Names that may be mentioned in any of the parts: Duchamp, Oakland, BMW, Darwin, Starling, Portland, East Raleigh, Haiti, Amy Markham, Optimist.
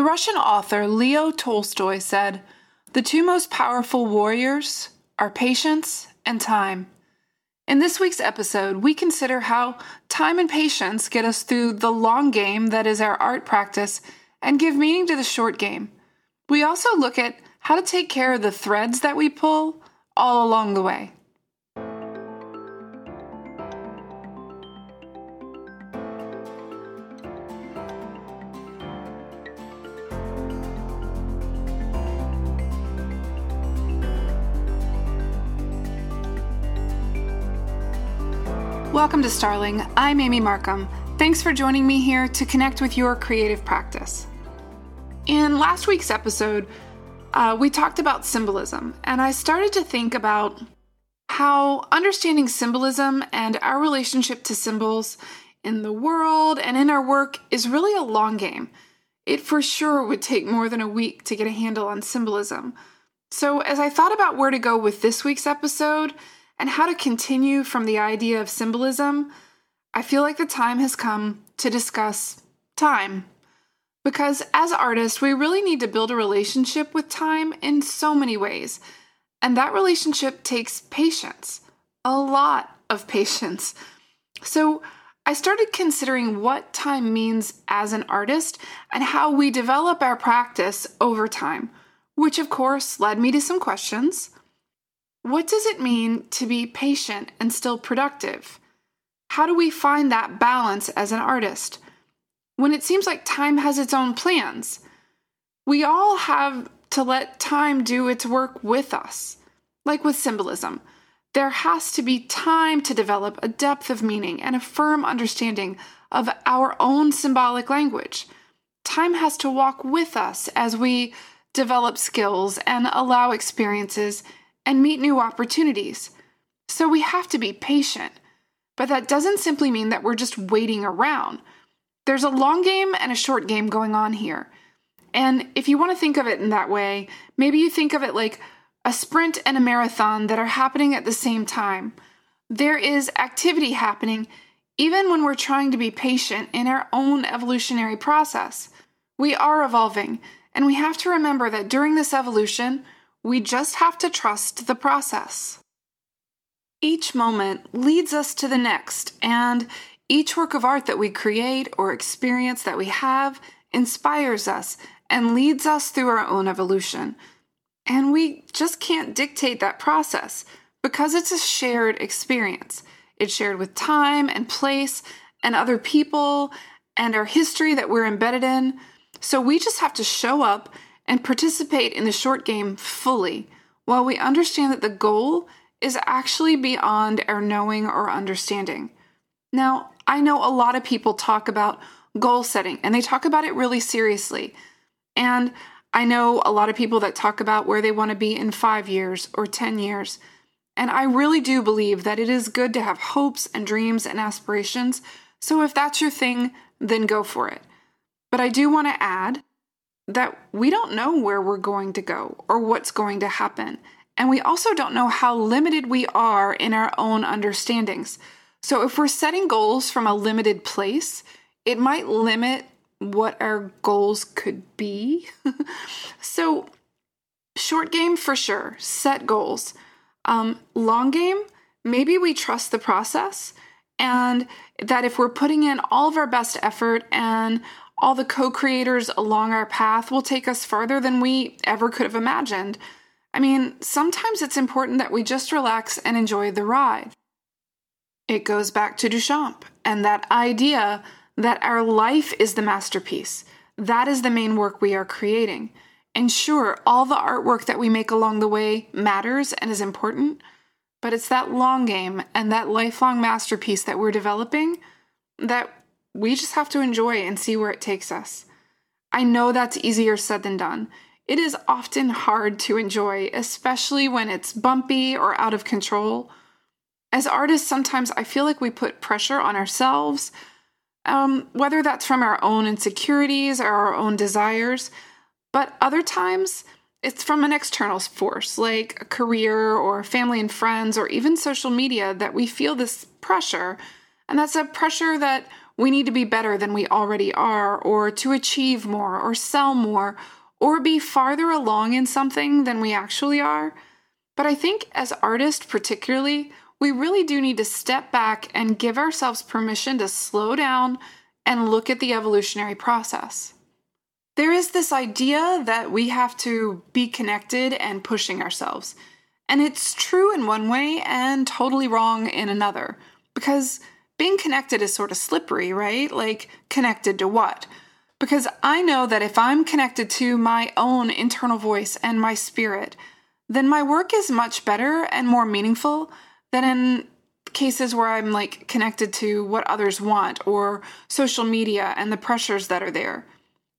The Russian author Leo Tolstoy said, "The two most powerful warriors are patience and time." In this week's episode, we consider how time and patience get us through the long game that is our art practice and give meaning to the short game. We also look at how to take care of the threads that we pull all along the way. Welcome to Starling. I'm Amy Markham. Thanks for joining me here to connect with your creative practice. In last week's episode, we talked about symbolism, and I started to think about how understanding symbolism and our relationship to symbols in the world and in our work is really a long game. It for sure would take more than a week to get a handle on symbolism. So as I thought about where to go with this week's episode, and how to continue from the idea of symbolism, I feel like the time has come to discuss time. Because as artists, we really need to build a relationship with time in so many ways. And that relationship takes patience, a lot of patience. So I started considering what time means as an artist and how we develop our practice over time, which of course led me to some questions. What does it mean to be patient and still productive? How do we find that balance as an artist? When it seems like time has its own plans, we all have to let time do its work with us. Like with symbolism, there has to be time to develop a depth of meaning and a firm understanding of our own symbolic language. Time has to walk with us as we develop skills and allow experiences and meet new opportunities. So we have to be patient, but that doesn't simply mean that we're just waiting around. There's a long game and a short game going on here. And if you want to think of it in that way, maybe you think of it like a sprint and a marathon that are happening at the same time. There is activity happening even when we're trying to be patient in our own evolutionary process. We are evolving, and we have to remember that during this evolution, we just have to trust the process. Each moment leads us to the next, and each work of art that we create or experience that we have inspires us and leads us through our own evolution. And we just can't dictate that process because it's a shared experience. It's shared with time and place and other people and our history that we're embedded in. So we just have to show up and participate in the short game fully, while we understand that the goal is actually beyond our knowing or understanding. Now, I know a lot of people talk about goal setting, and they talk about it really seriously. And I know a lot of people that talk about where they want to be in 5 years or 10 years. And I really do believe that it is good to have hopes and dreams and aspirations. So if that's your thing, then go for it. But I do want to add that we don't know where we're going to go or what's going to happen. And we also don't know how limited we are in our own understandings. So if we're setting goals from a limited place, it might limit what our goals could be. So short game for sure, set goals. Long game, maybe we trust the process, and that if we're putting in all of our best effort and all the co-creators along our path will take us farther than we ever could have imagined. I mean, sometimes it's important that we just relax and enjoy the ride. It goes back to Duchamp and that idea that our life is the masterpiece. That is the main work we are creating. And sure, all the artwork that we make along the way matters and is important, but it's that long game and that lifelong masterpiece that we're developing that we just have to enjoy and see where it takes us. I know that's easier said than done. It is often hard to enjoy, especially when it's bumpy or out of control. As artists, sometimes I feel like we put pressure on ourselves, whether that's from our own insecurities or our own desires, but other times it's from an external force, like a career or family and friends or even social media that we feel this pressure, and that's a pressure that We need to be better than we already are, or to achieve more, or sell more, or be farther along in something than we actually are. But I think as artists particularly, we really do need to step back and give ourselves permission to slow down and look at the evolutionary process. There is this idea that we have to be connected and pushing ourselves. And it's true in one way and totally wrong in another. Because being connected is sort of slippery, right? Like, connected to what? Because I know that if I'm connected to my own internal voice and my spirit, then my work is much better and more meaningful than in cases where I'm like connected to what others want or social media and the pressures that are there.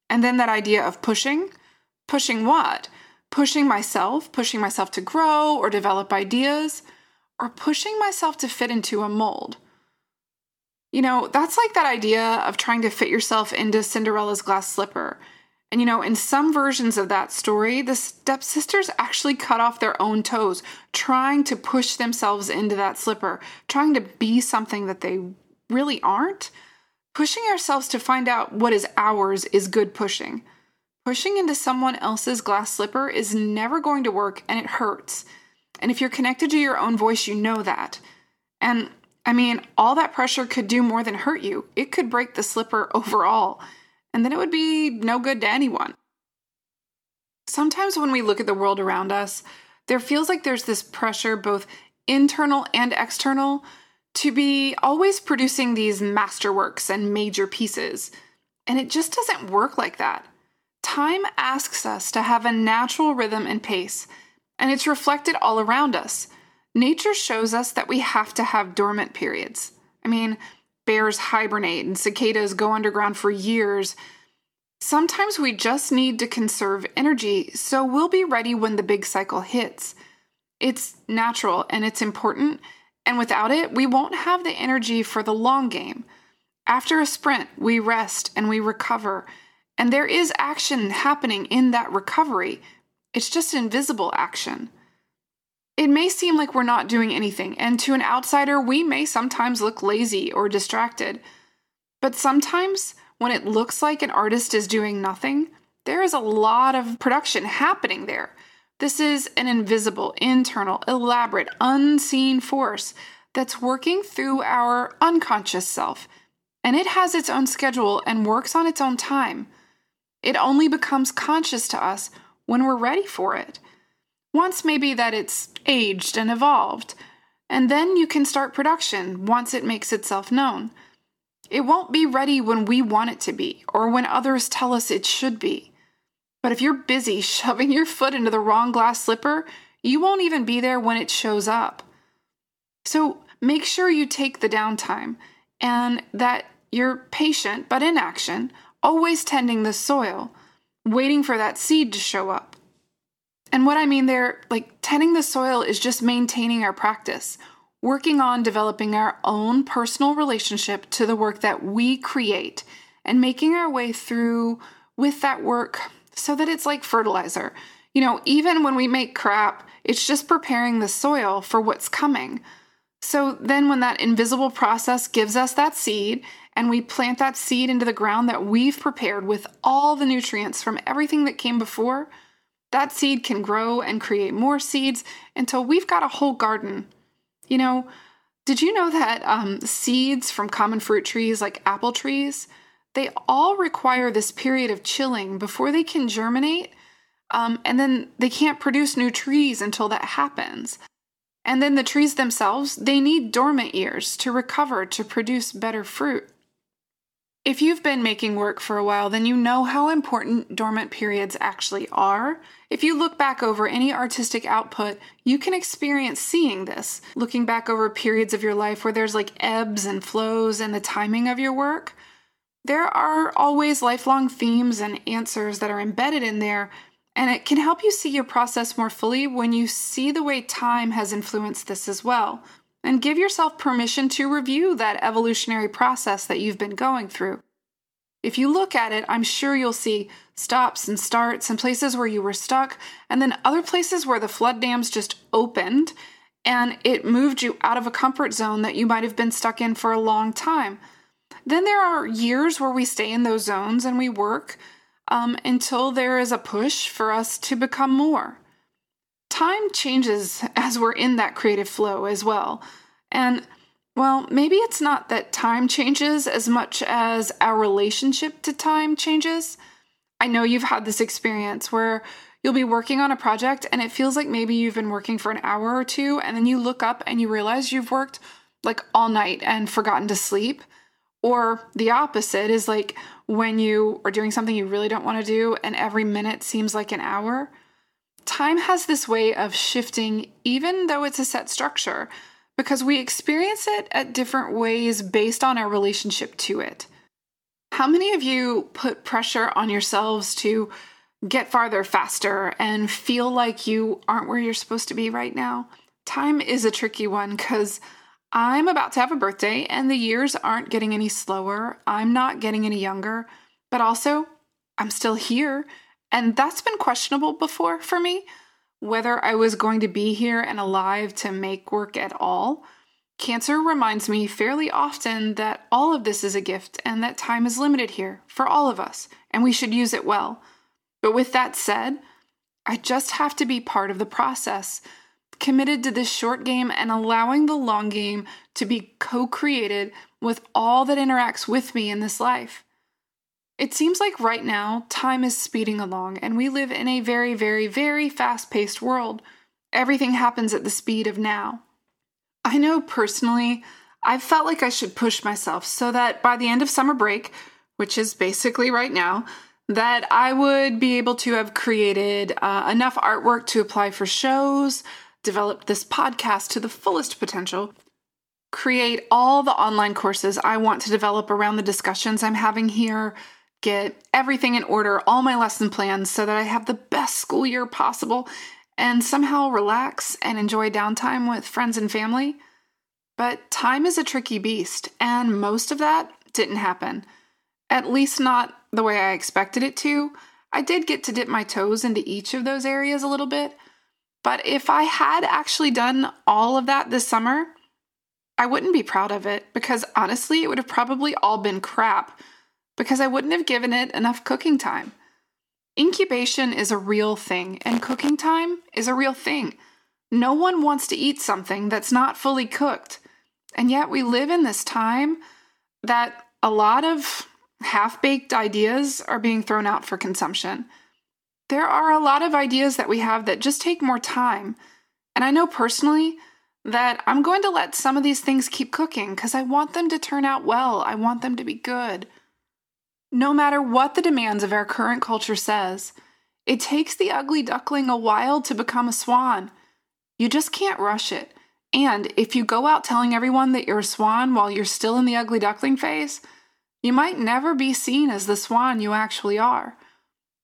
And then that idea of pushing what? Pushing myself to grow or develop ideas, or pushing myself to fit into a mold. You know, that's like that idea of trying to fit yourself into Cinderella's glass slipper. And, you know, in some versions of that story, the stepsisters actually cut off their own toes, trying to push themselves into that slipper, trying to be something that they really aren't. Pushing ourselves to find out what is ours is good pushing. Pushing into someone else's glass slipper is never going to work, and it hurts. And if you're connected to your own voice, you know that. And, I mean, all that pressure could do more than hurt you. It could break the slipper overall. And then it would be no good to anyone. Sometimes when we look at the world around us, there feels like there's this pressure, both internal and external, to be always producing these masterworks and major pieces. And it just doesn't work like that. Time asks us to have a natural rhythm and pace, and it's reflected all around us. Nature shows us that we have to have dormant periods. I mean, bears hibernate and cicadas go underground for years. Sometimes we just need to conserve energy, so we'll be ready when the big cycle hits. It's natural and it's important, and without it, we won't have the energy for the long game. After a sprint, we rest and we recover, and there is action happening in that recovery. It's just invisible action. It may seem like we're not doing anything, and to an outsider, we may sometimes look lazy or distracted. But sometimes, when it looks like an artist is doing nothing, there is a lot of production happening there. This is an invisible, internal, elaborate, unseen force that's working through our unconscious self, and it has its own schedule and works on its own time. It only becomes conscious to us when we're ready for it. Once maybe that it's aged and evolved, and then you can start production once it makes itself known. It won't be ready when we want it to be, or when others tell us it should be. But if you're busy shoving your foot into the wrong glass slipper, you won't even be there when it shows up. So make sure you take the downtime, and that you're patient but in action, always tending the soil, waiting for that seed to show up. And what I mean there, like tending the soil is just maintaining our practice, working on developing our own personal relationship to the work that we create and making our way through with that work so that it's like fertilizer. You know, even when we make crap, it's just preparing the soil for what's coming. So then when that invisible process gives us that seed and we plant that seed into the ground that we've prepared with all the nutrients from everything that came before, that seed can grow and create more seeds until we've got a whole garden. You know, did you know that seeds from common fruit trees like apple trees, they all require this period of chilling before they can germinate, and then they can't produce new trees until that happens. And then the trees themselves, they need dormant years to recover to produce better fruit. If you've been making work for a while, then you know how important dormant periods actually are. If you look back over any artistic output, you can experience seeing this, looking back over periods of your life where there's like ebbs and flows in the timing of your work. There are always lifelong themes and answers that are embedded in there, and it can help you see your process more fully when you see the way time has influenced this as well. And give yourself permission to review that evolutionary process that you've been going through. If you look at it, I'm sure you'll see stops and starts and places where you were stuck, and then other places where the flood dams just opened and it moved you out of a comfort zone that you might have been stuck in for a long time. Then there are years where we stay in those zones and we work until there is a push for us to become more. Time changes as we're in that creative flow as well. And, well, maybe it's not that time changes as much as our relationship to time changes. I know you've had this experience where you'll be working on a project and it feels like maybe you've been working for an hour or two, and then you look up and you realize you've worked like all night and forgotten to sleep. Or the opposite is like when you are doing something you really don't want to do and every minute seems like an hour. Time has this way of shifting, even though it's a set structure, because we experience it at different ways based on our relationship to it. How many of you put pressure on yourselves to get farther faster and feel like you aren't where you're supposed to be right now? Time is a tricky one because I'm about to have a birthday and the years aren't getting any slower. I'm not getting any younger, but also I'm still here. And that's been questionable before for me, whether I was going to be here and alive to make work at all. Cancer reminds me fairly often that all of this is a gift and that time is limited here for all of us, and we should use it well. But with that said, I just have to be part of the process, committed to this short game and allowing the long game to be co-created with all that interacts with me in this life. It seems like right now, time is speeding along, and we live in a very, very, very fast-paced world. Everything happens at the speed of now. I know personally, I've felt like I should push myself so that by the end of summer break, which is basically right now, that I would be able to have created enough artwork to apply for shows, develop this podcast to the fullest potential, create all the online courses I want to develop around the discussions I'm having here, get everything in order, all my lesson plans so that I have the best school year possible and somehow relax and enjoy downtime with friends and family. But time is a tricky beast, and most of that didn't happen. At least not the way I expected it to. I did get to dip my toes into each of those areas a little bit, but if I had actually done all of that this summer, I wouldn't be proud of it because honestly, it would have probably all been crap because I wouldn't have given it enough cooking time. Incubation is a real thing, and cooking time is a real thing. No one wants to eat something that's not fully cooked. And yet we live in this time that a lot of half-baked ideas are being thrown out for consumption. There are a lot of ideas that we have that just take more time. And I know personally that I'm going to let some of these things keep cooking because I want them to turn out well. I want them to be good. No matter what the demands of our current culture says, it takes the ugly duckling a while to become a swan. You just can't rush it. And if you go out telling everyone that you're a swan while you're still in the ugly duckling phase, you might never be seen as the swan you actually are.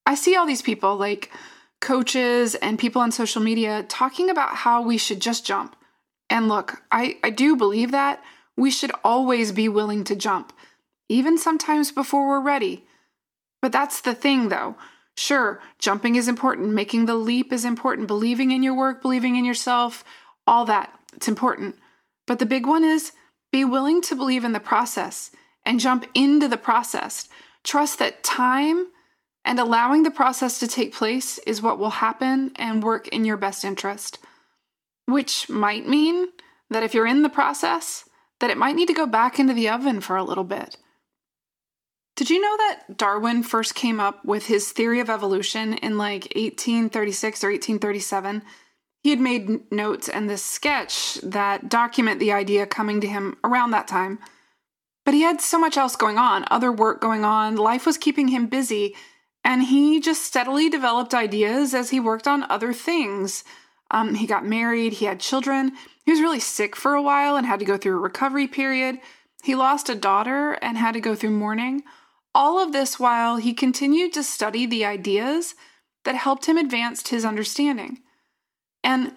I see all these people, like coaches and people on social media, talking about how we should just jump. And look, I do believe that we should always be willing to jump, even sometimes before we're ready. But that's the thing, though. Sure, jumping is important. Making the leap is important. Believing in your work, believing in yourself, all that, it's important. But the big one is be willing to believe in the process and jump into the process. Trust that time and allowing the process to take place is what will happen and work in your best interest. Which might mean that if you're in the process, that it might need to go back into the oven for a little bit. Did you know that Darwin first came up with his theory of evolution in like 1836 or 1837? He had made notes and this sketch that document the idea coming to him around that time. But he had so much else going on, other work going on, life was keeping him busy, and he just steadily developed ideas as he worked on other things. He got married, he had children, he was really sick for a while and had to go through a recovery period. He lost a daughter and had to go through mourning. All of this while he continued to study the ideas that helped him advance his understanding. And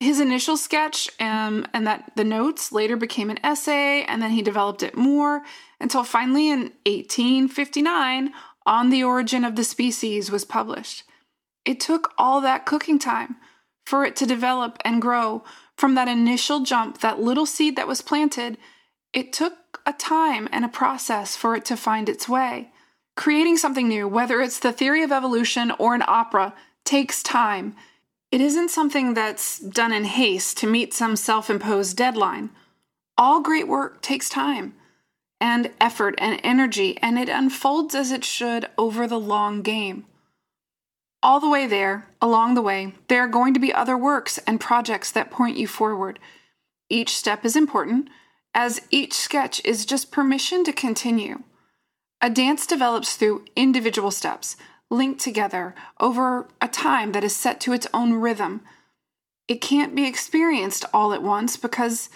his initial sketch and that the notes later became an essay, and then he developed it more until finally in 1859, On the Origin of the Species was published. It took all that cooking time for it to develop and grow from that initial jump, that little seed that was planted, It took a time and a process for it to find its way. Creating something new, whether it's the theory of evolution or an opera, takes time. It isn't something that's done in haste to meet some self-imposed deadline. All great work takes time and effort and energy, and it unfolds as it should over the long game. All the way there, along the way, there are going to be other works and projects that point you forward. Each step is important, as each sketch is just permission to continue. A dance develops through individual steps, linked together over a time that is set to its own rhythm. It can't be experienced all at once because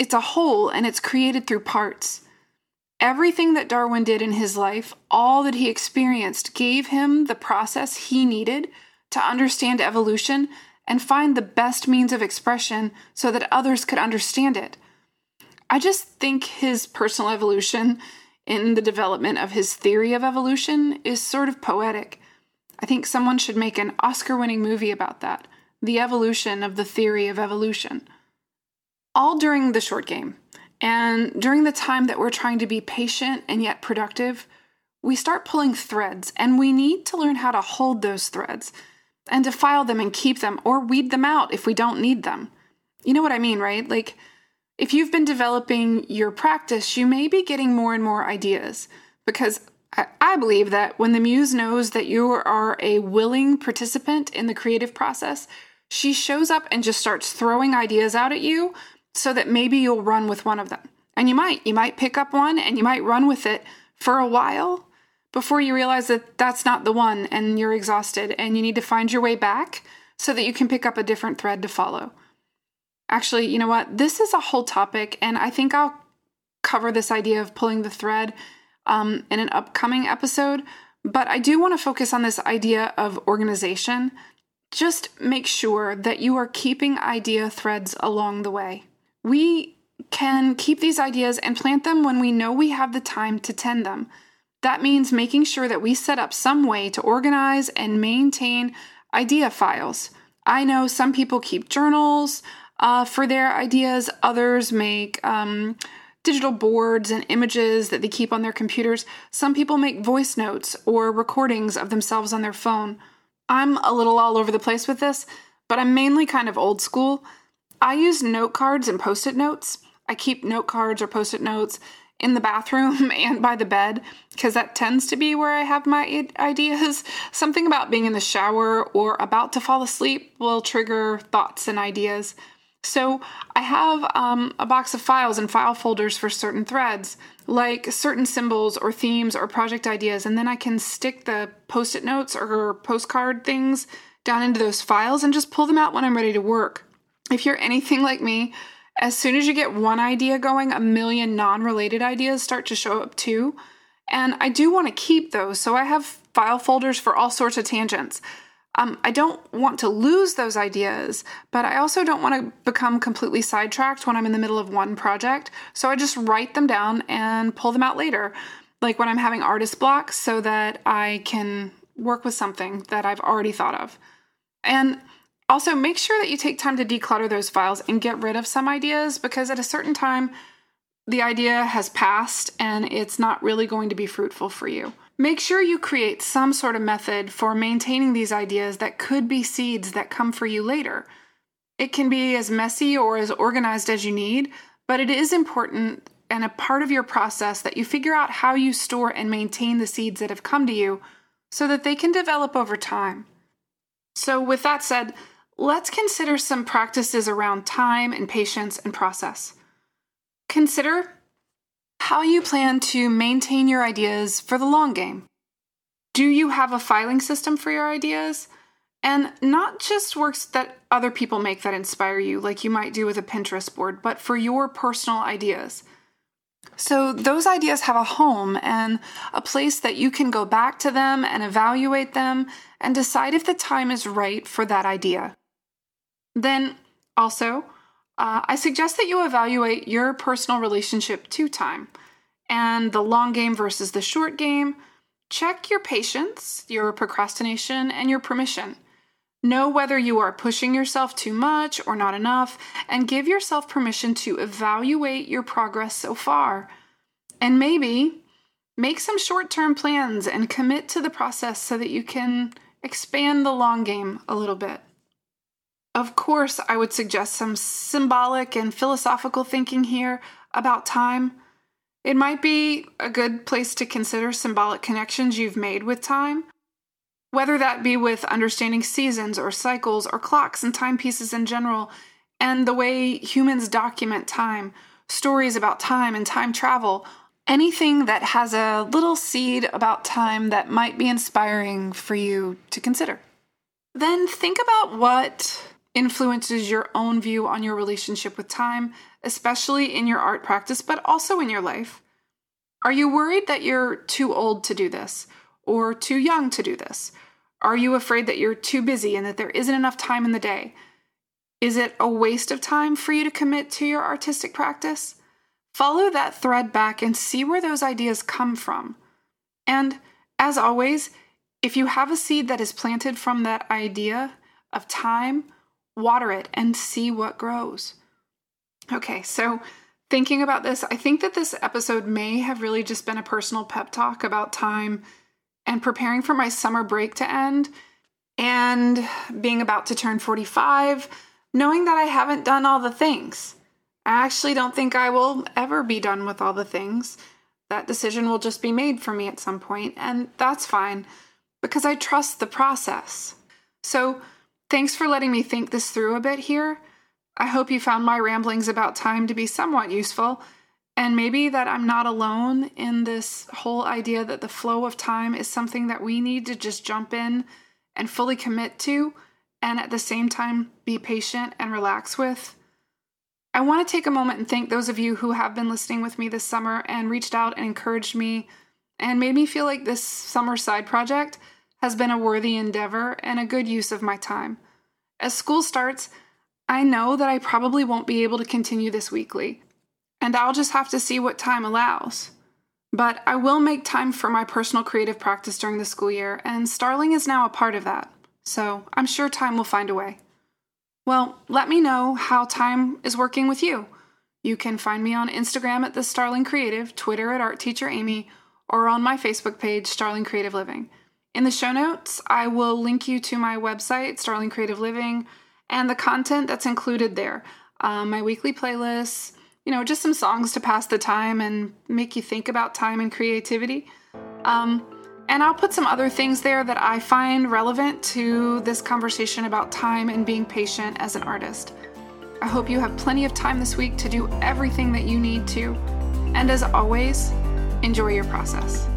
it's a whole and it's created through parts. Everything that Darwin did in his life, all that he experienced, gave him the process he needed to understand evolution and find the best means of expression so that others could understand it. I just think his personal evolution in the development of his theory of evolution is sort of poetic. I think someone should make an Oscar-winning movie about that, the evolution of the theory of evolution. All during the short game, and during the time that we're trying to be patient and yet productive, we start pulling threads, and we need to learn how to hold those threads and to file them and keep them or weed them out if we don't need them. You know what I mean, right? Like, if you've been developing your practice, you may be getting more and more ideas, because I believe that when the muse knows that you are a willing participant in the creative process, she shows up and just starts throwing ideas out at you so that maybe you'll run with one of them. And you might pick up one and you might run with it for a while before you realize that that's not the one and you're exhausted and you need to find your way back so that you can pick up a different thread to follow. Actually, you know what? This is a whole topic, and I think I'll cover this idea of pulling the thread in an upcoming episode, but I do want to focus on this idea of organization. Just make sure that you are keeping idea threads along the way. We can keep these ideas and plant them when we know we have the time to tend them. That means making sure that we set up some way to organize and maintain idea files. I know some people keep journals for their ideas. Others make digital boards and images that they keep on their computers. Some people make voice notes or recordings of themselves on their phone. I'm a little all over the place with this, but I'm mainly kind of old school. I use note cards and Post-it notes. I keep note cards or Post-it notes in the bathroom and by the bed, because that tends to be where I have my ideas. Something about being in the shower or about to fall asleep will trigger thoughts and ideas. So I have a box of files and file folders for certain threads, like certain symbols or themes or project ideas, and then I can stick the Post-it notes or postcard things down into those files and just pull them out when I'm ready to work. If you're anything like me, as soon as you get one idea going, a million non-related ideas start to show up too, and I do want to keep those, so I have file folders for all sorts of tangents. I don't want to lose those ideas, but I also don't want to become completely sidetracked when I'm in the middle of one project. So I just write them down and pull them out later, like when I'm having artist block, so that I can work with something that I've already thought of. And also make sure that you take time to declutter those files and get rid of some ideas, because at a certain time, the idea has passed and it's not really going to be fruitful for you. Make sure you create some sort of method for maintaining these ideas that could be seeds that come for you later. It can be as messy or as organized as you need, but it is important and a part of your process that you figure out how you store and maintain the seeds that have come to you so that they can develop over time. So with that said, let's consider some practices around time and patience and process. Consider how you plan to maintain your ideas for the long game. Do you have a filing system for your ideas? And not just works that other people make that inspire you, like you might do with a Pinterest board, but for your personal ideas. So those ideas have a home and a place that you can go back to them and evaluate them and decide if the time is right for that idea. Then also, I suggest that you evaluate your personal relationship to time and the long game versus the short game. Check your patience, your procrastination, and your permission. Know whether you are pushing yourself too much or not enough, and give yourself permission to evaluate your progress so far. And maybe make some short-term plans and commit to the process so that you can expand the long game a little bit. Of course, I would suggest some symbolic and philosophical thinking here about time. It might be a good place to consider symbolic connections you've made with time, whether that be with understanding seasons or cycles or clocks and timepieces in general, and the way humans document time, stories about time and time travel, anything that has a little seed about time that might be inspiring for you to consider. Then think about what influences your own view on your relationship with time, especially in your art practice, but also in your life. Are you worried that you're too old to do this? Or too young to do this? Are you afraid that you're too busy and that there isn't enough time in the day? Is it a waste of time for you to commit to your artistic practice? Follow that thread back and see where those ideas come from. And as always, if you have a seed that is planted from that idea of time, water it and see what grows. Okay, so thinking about this, I think that this episode may have really just been a personal pep talk about time and preparing for my summer break to end, and being about to turn 45, knowing that I haven't done all the things. I actually don't think I will ever be done with all the things. That decision will just be made for me at some point, and that's fine, because I trust the process. So thanks for letting me think this through a bit here. I hope you found my ramblings about time to be somewhat useful, and maybe that I'm not alone in this whole idea that the flow of time is something that we need to just jump in and fully commit to, and at the same time be patient and relax with. I want to take a moment and thank those of you who have been listening with me this summer and reached out and encouraged me and made me feel like this summer side project has been a worthy endeavor and a good use of my time. As school starts, I know that I probably won't be able to continue this weekly, and I'll just have to see what time allows. But I will make time for my personal creative practice during the school year, and Starling is now a part of that, so I'm sure time will find a way. Well, let me know how time is working with you. You can find me on Instagram at The Starling Creative, Twitter at Art Teacher Amy, or on my Facebook page, Starling Creative Living. In the show notes, I will link you to my website, Starling Creative Living, and the content that's included there. My weekly playlists, just some songs to pass the time and make you think about time and creativity. And I'll put some other things there that I find relevant to this conversation about time and being patient as an artist. I hope you have plenty of time this week to do everything that you need to. And as always, enjoy your process.